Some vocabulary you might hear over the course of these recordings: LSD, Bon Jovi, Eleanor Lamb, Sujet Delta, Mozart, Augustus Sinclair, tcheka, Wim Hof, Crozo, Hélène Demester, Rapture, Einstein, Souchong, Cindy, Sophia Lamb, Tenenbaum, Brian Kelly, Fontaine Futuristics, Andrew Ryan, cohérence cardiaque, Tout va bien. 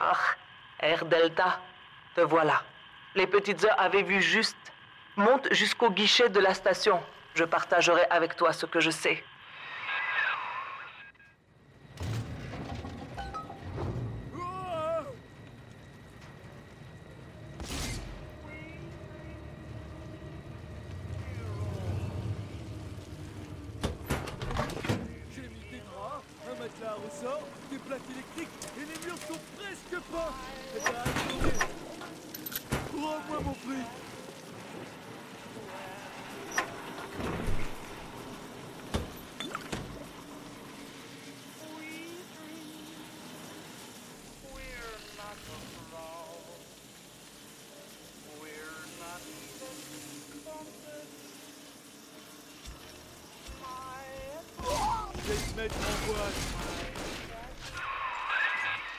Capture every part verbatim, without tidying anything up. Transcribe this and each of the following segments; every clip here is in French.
Ah, R Delta, te voilà. Les petites heures avaient vu juste. Monte jusqu'au guichet de la station. Je partagerai avec toi ce que je sais.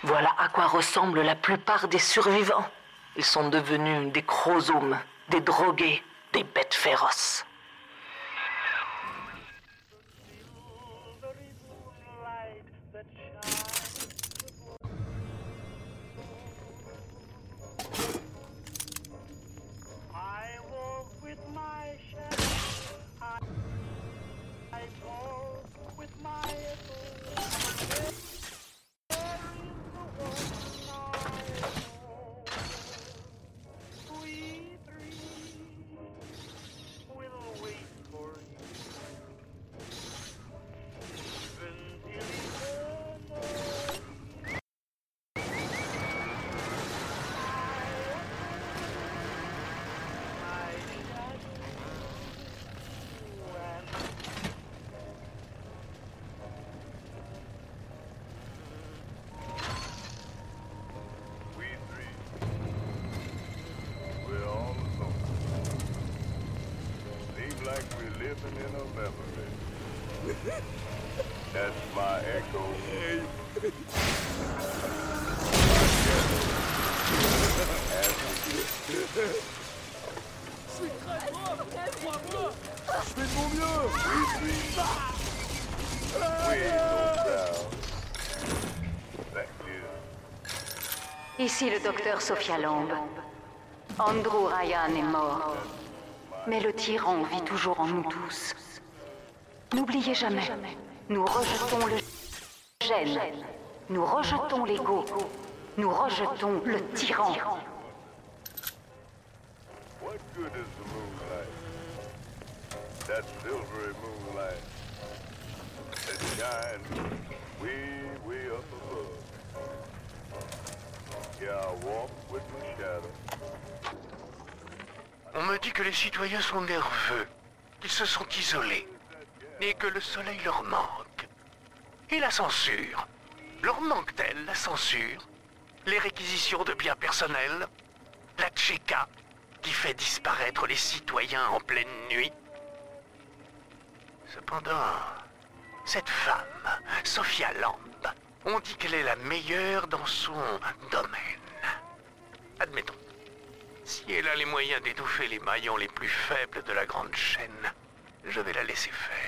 Voilà à quoi ressemblent la plupart des survivants. Ils sont devenus des crozomes, des drogués, des bêtes féroces. Ici le docteur Sophia Lamb. Andrew Ryan est mort. Mais le tyran vit toujours en nous tous. N'oubliez jamais, nous rejetons le gène, nous rejetons l'ego, nous rejetons le tyran. What good is the moonlight? That silvery moonlight. It shines way, way up above. Yeah, I walk with my shadow. On me dit que les citoyens sont nerveux, qu'ils se sont isolés, et que le soleil leur manque. Et la censure? Leur manque-t-elle la censure? Les réquisitions de biens personnels? La tcheka qui fait disparaître les citoyens en pleine nuit. Cependant, cette femme, Sophia Lamb, on dit qu'elle est la meilleure dans son domaine. Admettons, si elle a les moyens d'étouffer les maillons les plus faibles de la grande chaîne, je vais la laisser faire.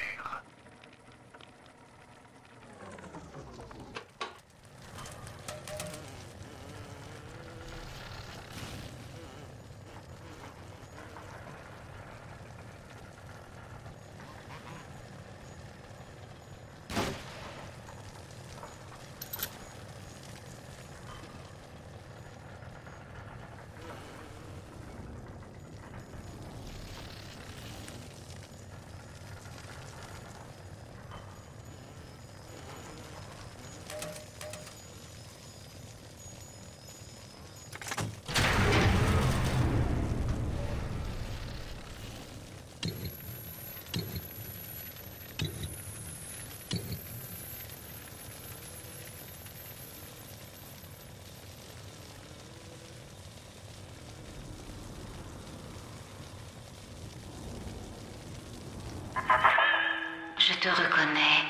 Je te reconnais.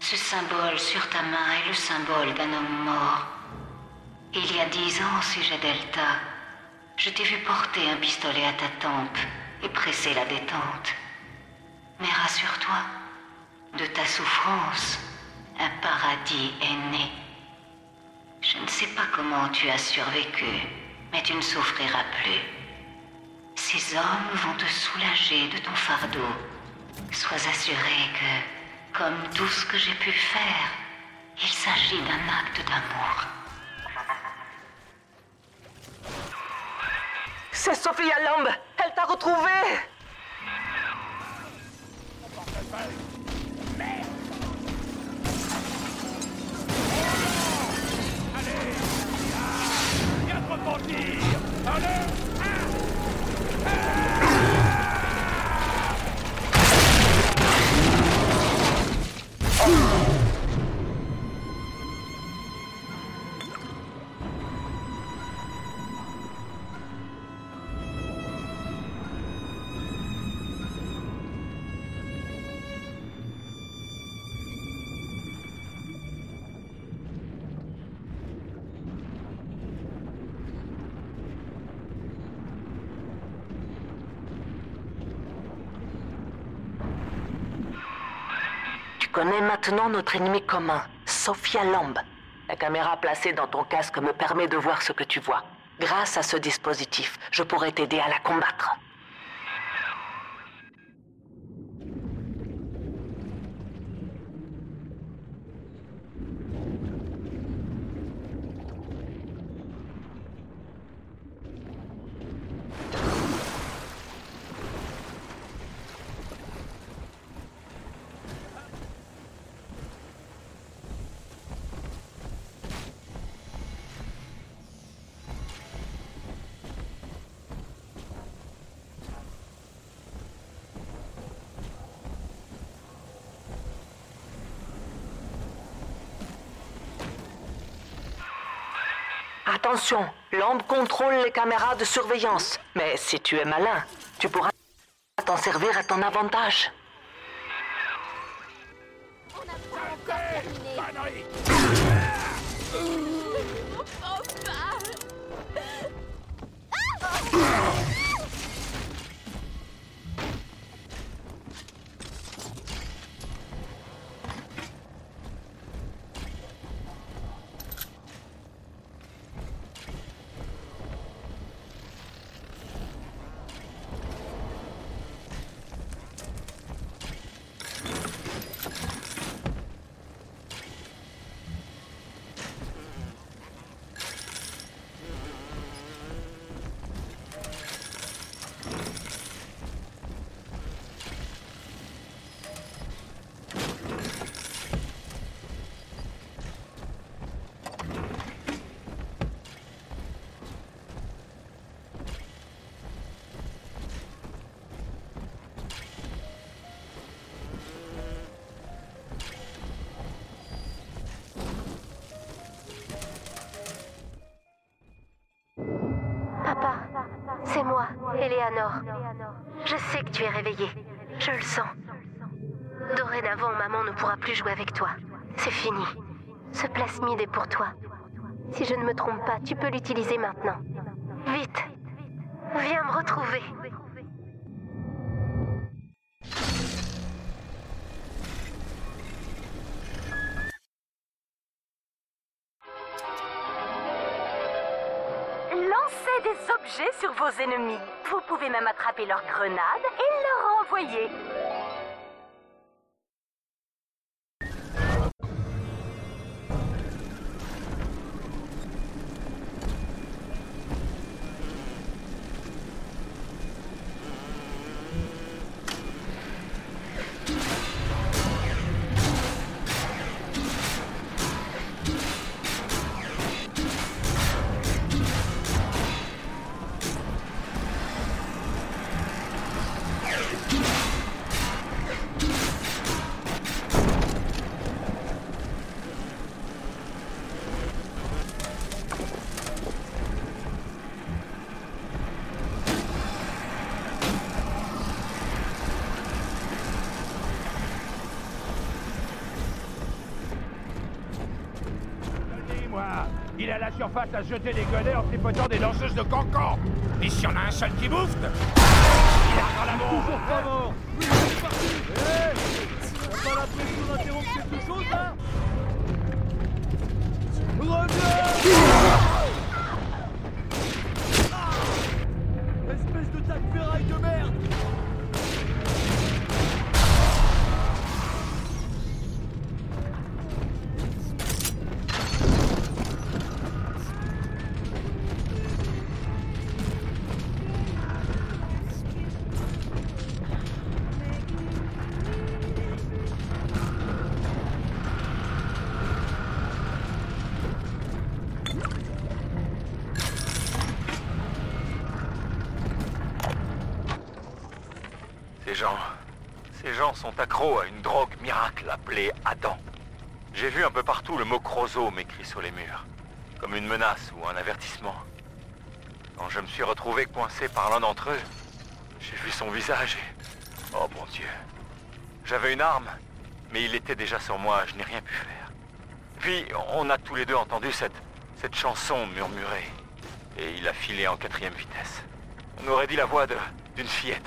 Ce symbole sur ta main est le symbole d'un homme mort. Il y a dix ans, Sujet Delta, je t'ai vu porter un pistolet à ta tempe et presser la détente. Mais rassure-toi, de ta souffrance, un paradis est né. Je ne sais pas comment tu as survécu, mais tu ne souffriras plus. Ces hommes vont te soulager de ton fardeau. Sois assuré que, comme tout ce que j'ai pu faire, il s'agit d'un acte d'amour. C'est Sophia Lamb! Elle t'a retrouvée! Je connais maintenant notre ennemi commun, Sophia Lamb. La caméra placée dans ton casque me permet de voir ce que tu vois. Grâce à ce dispositif, je pourrai t'aider à la combattre. Attention, Lamb contrôle les caméras de surveillance. Mais si tu es malin, tu pourras t'en servir à ton avantage. On n'a pas encore terminé. C'est moi, Eleanor. Je sais que tu es réveillée. Je le sens. Dorénavant, maman ne pourra plus jouer avec toi. C'est fini. Ce plasmide est pour toi. Si je ne me trompe pas, tu peux l'utiliser maintenant. Vite, viens me retrouver. Des objets sur vos ennemis. Vous pouvez même attraper leurs grenades et leur envoyer. Il est à la surface à jeter des godets en tripotant des danseuses de cancan. Et si on a un seul qui bouffe, il a la mort. Toujours pas mort. Oui, c'est parti. Hey, on a l'impression d'interrompre quelque chose, hein. Reviens. gens. Ces gens sont accros à une drogue miracle appelée Adam. J'ai vu un peu partout le mot Crozo m'écrit sur les murs, comme une menace ou un avertissement. Quand je me suis retrouvé coincé par l'un d'entre eux, j'ai vu son visage et... oh mon Dieu. J'avais une arme, mais il était déjà sur moi, je n'ai rien pu faire. Puis, on a tous les deux entendu cette, cette chanson murmurée, et il a filé en quatrième vitesse. On aurait dit la voix de, d'une fillette.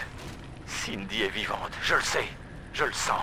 Cindy est vivante, je le sais, je le sens.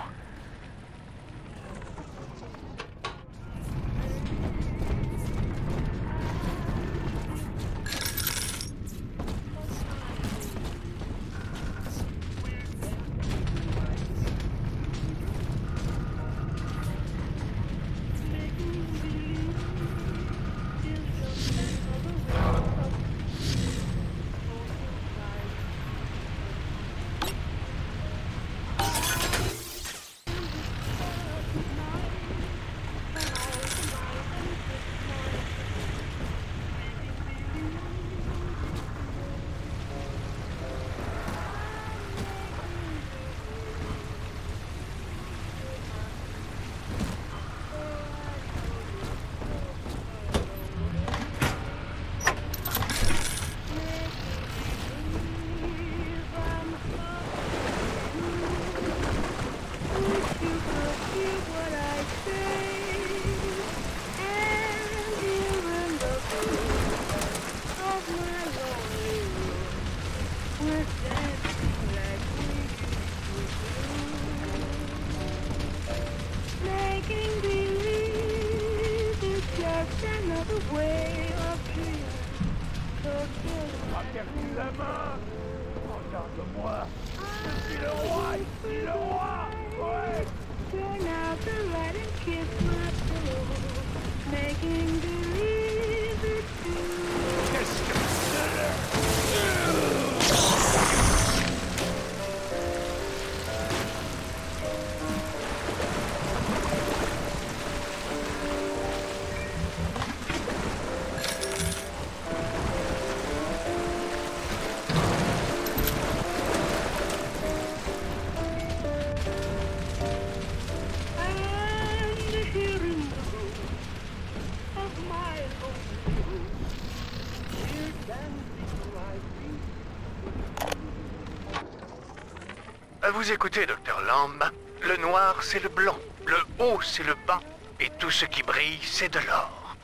Vous écoutez, Docteur Lamb, le noir c'est le blanc, le haut c'est le bas, et tout ce qui brille c'est de l'or.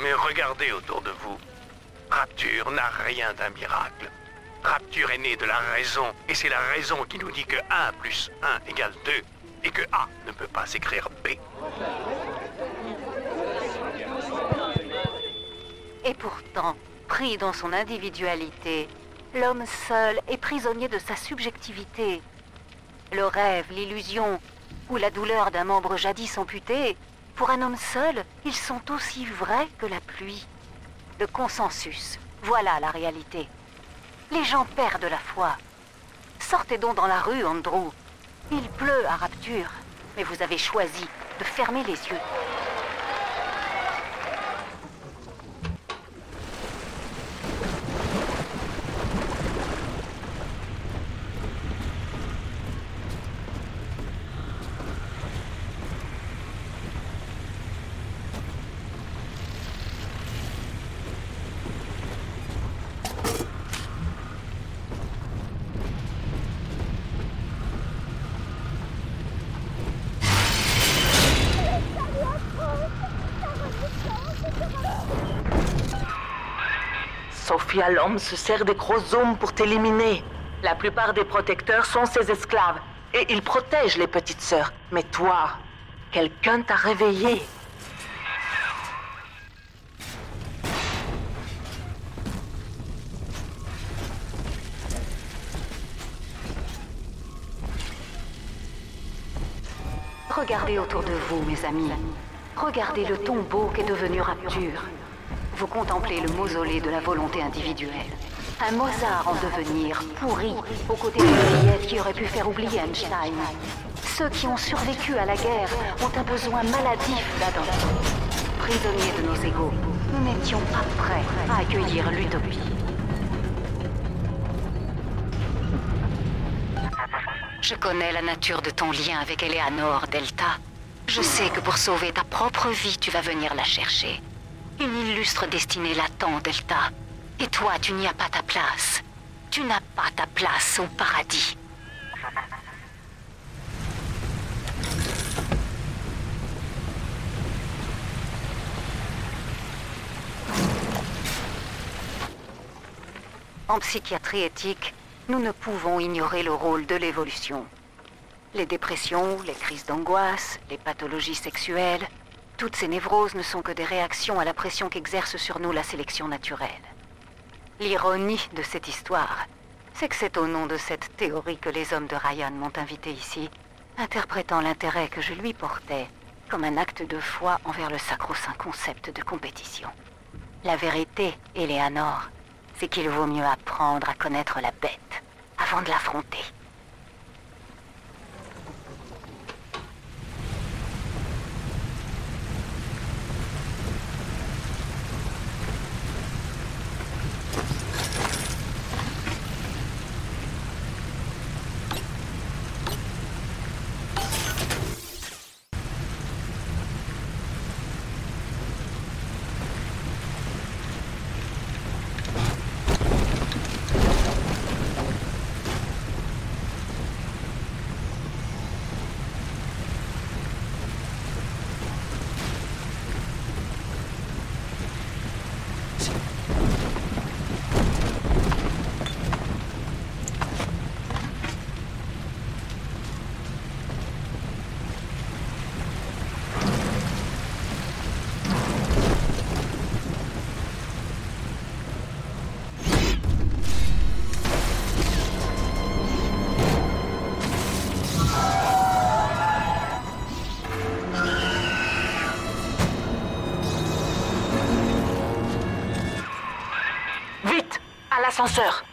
Mais regardez autour de vous, Rapture n'a rien d'un miracle. Rapture est née de la raison, et c'est la raison qui nous dit que un plus un égale deux, et que A ne peut pas s'écrire B. Et pourtant, pris dans son individualité, l'homme seul est prisonnier de sa subjectivité. Le rêve, l'illusion ou la douleur d'un membre jadis amputé, pour un homme seul, ils sont aussi vrais que la pluie. Le consensus, voilà la réalité. Les gens perdent la foi. Sortez donc dans la rue, Andrew. Il pleut à Rapture, mais vous avez choisi de fermer les yeux. Sophia Lamb se sert des chromosomes pour t'éliminer. La plupart des protecteurs sont ses esclaves, et ils protègent les petites sœurs. Mais toi, quelqu'un t'a réveillé. Regardez autour de vous, mes amis. Regardez le tombeau qu'est devenu Rapture. Vous contemplez le mausolée de la volonté individuelle. Un Mozart en devenir, pourri, aux côtés de Juliette qui aurait pu faire oublier Einstein. Ceux qui ont survécu à la guerre ont un besoin maladif d'Adam. Prisonniers de nos égaux, nous n'étions pas prêts à accueillir l'utopie. Je connais la nature de ton lien avec Eleanor, Delta. Je sais que pour sauver ta propre vie, tu vas venir la chercher. Une illustre destinée l'attend, Delta. Et toi, tu n'y as pas ta place. Tu n'as pas ta place au paradis. En psychiatrie éthique, nous ne pouvons ignorer le rôle de l'évolution. Les dépressions, les crises d'angoisse, les pathologies sexuelles, toutes ces névroses ne sont que des réactions à la pression qu'exerce sur nous la sélection naturelle. L'ironie de cette histoire, c'est que c'est au nom de cette théorie que les hommes de Ryan m'ont invité ici, interprétant l'intérêt que je lui portais comme un acte de foi envers le sacro-saint concept de compétition. La vérité, Eleanor, c'est qu'il vaut mieux apprendre à connaître la bête avant de l'affronter. Ascenseur.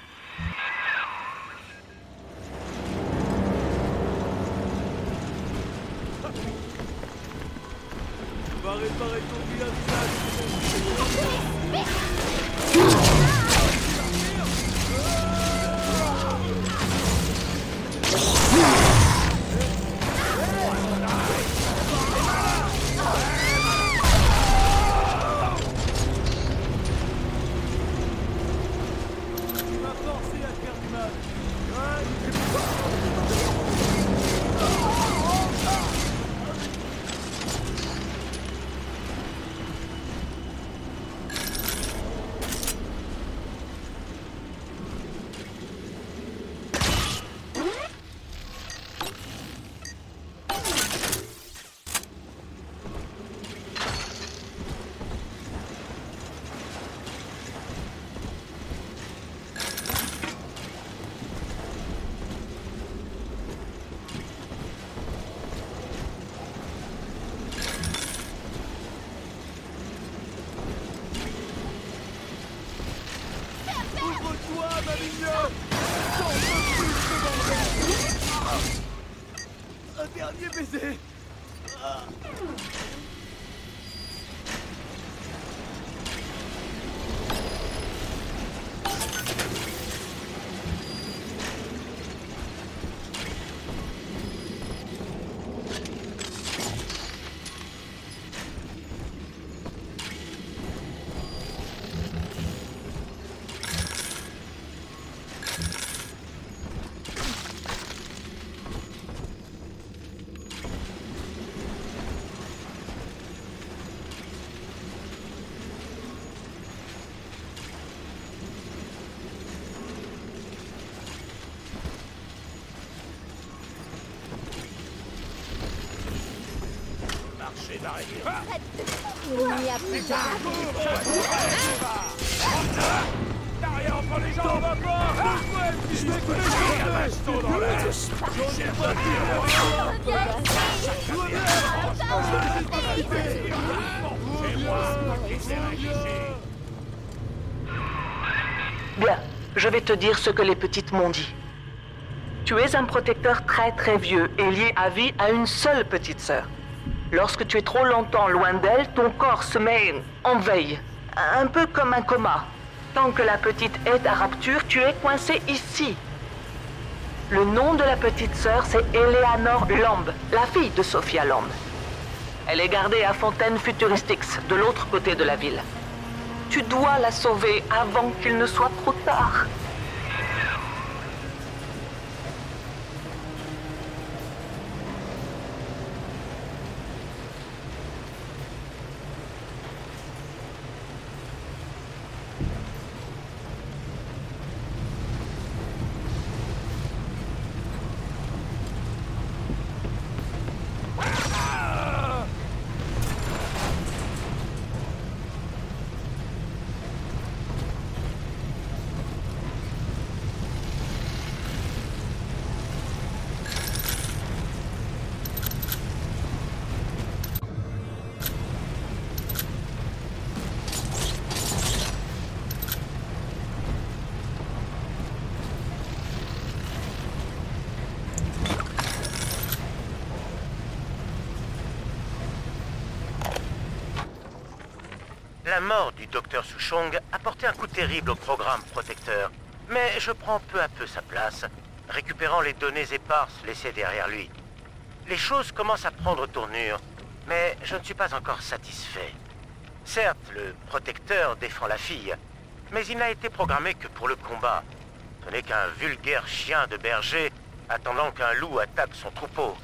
Il n'y a plus d'arrière entre les jambes à bord. Je vais couler le baston dans l'air. J'en ai pas tiré la mort. Je vais me c'est moi qui s'est réalisé. Bien, je vais te dire ce que les petites m'ont dit. Tu es un protecteur très très vieux et lié à vie à une seule petite sœur. Lorsque tu es trop longtemps loin d'elle, ton corps se met en veille, un peu comme un coma. Tant que la petite est à Rapture, tu es coincé ici. Le nom de la petite sœur, c'est Eleanor Lamb, la fille de Sophia Lamb. Elle est gardée à Fontaine Futuristics, de l'autre côté de la ville. Tu dois la sauver avant qu'il ne soit trop tard. La mort du docteur Souchong a porté un coup terrible au programme protecteur, mais je prends peu à peu sa place, récupérant les données éparses laissées derrière lui. Les choses commencent à prendre tournure, mais je ne suis pas encore satisfait. Certes, le protecteur défend la fille, mais il n'a été programmé que pour le combat. Ce n'est qu'un vulgaire chien de berger attendant qu'un loup attaque son troupeau.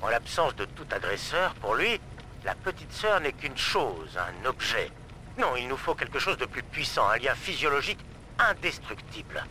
En l'absence de tout agresseur, pour lui, la petite sœur n'est qu'une chose, un objet. Non, il nous faut quelque chose de plus puissant, un lien physiologique indestructible.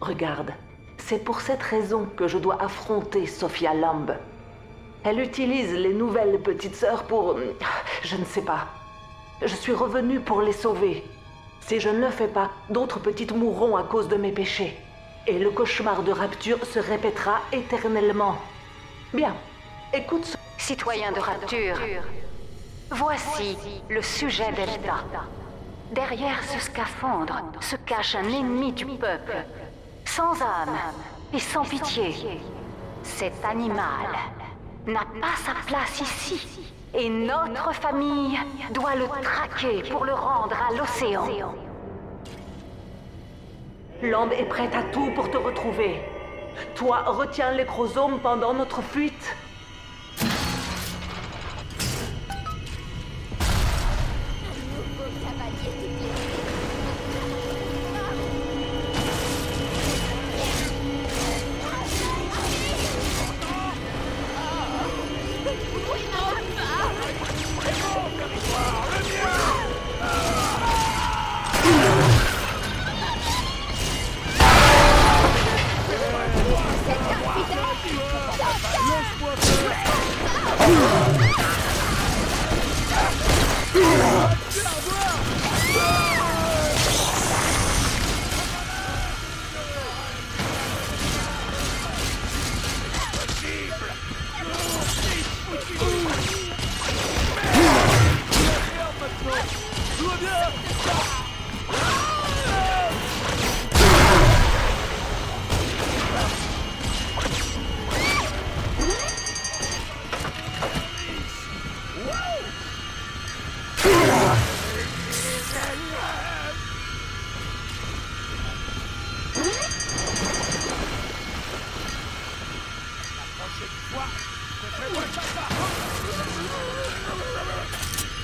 Regarde, c'est pour cette raison que je dois affronter Sophia Lamb. Elle utilise les nouvelles petites sœurs pour... je ne sais pas. Je suis revenue pour les sauver. Si je ne le fais pas, d'autres petites mourront à cause de mes péchés. Et le cauchemar de Rapture se répétera éternellement. Bien, écoute ce... Citoyens de Rapture, voici le sujet Delta. Derrière ce scaphandre se cache un ennemi du peuple. Sans âme et sans pitié, cet animal n'a pas sa place ici et notre famille doit le traquer pour le rendre à l'océan. Lamb est prête à tout pour te retrouver. Toi, retiens les chromosomes pendant notre fuite.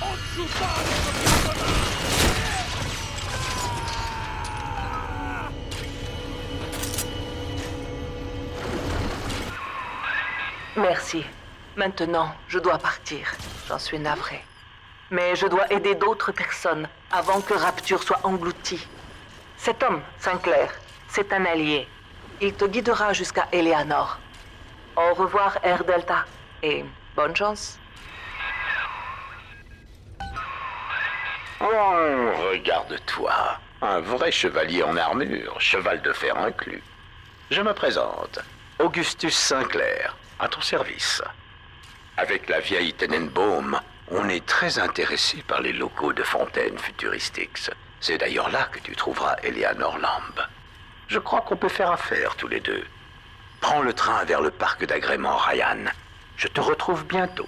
On ne joue pas avec le Merci. Maintenant, je dois partir. J'en suis navrée. Mais je dois aider d'autres personnes avant que Rapture soit engloutie. Cet homme, Sinclair, c'est un allié. Il te guidera jusqu'à Eleanor. Au revoir, Air Delta, et bonne chance. Oh, regarde-toi. Un vrai chevalier en armure, cheval de fer inclus. Je me présente, Augustus Sinclair, à ton service. Avec la vieille Tenenbaum, on est très intéressé par les locaux de Fontaine Futuristics. C'est d'ailleurs là que tu trouveras Eleanor Lamb. Je crois qu'on peut faire affaire tous les deux. Prends le train vers le parc d'agrément Ryan. Je te retrouve bientôt.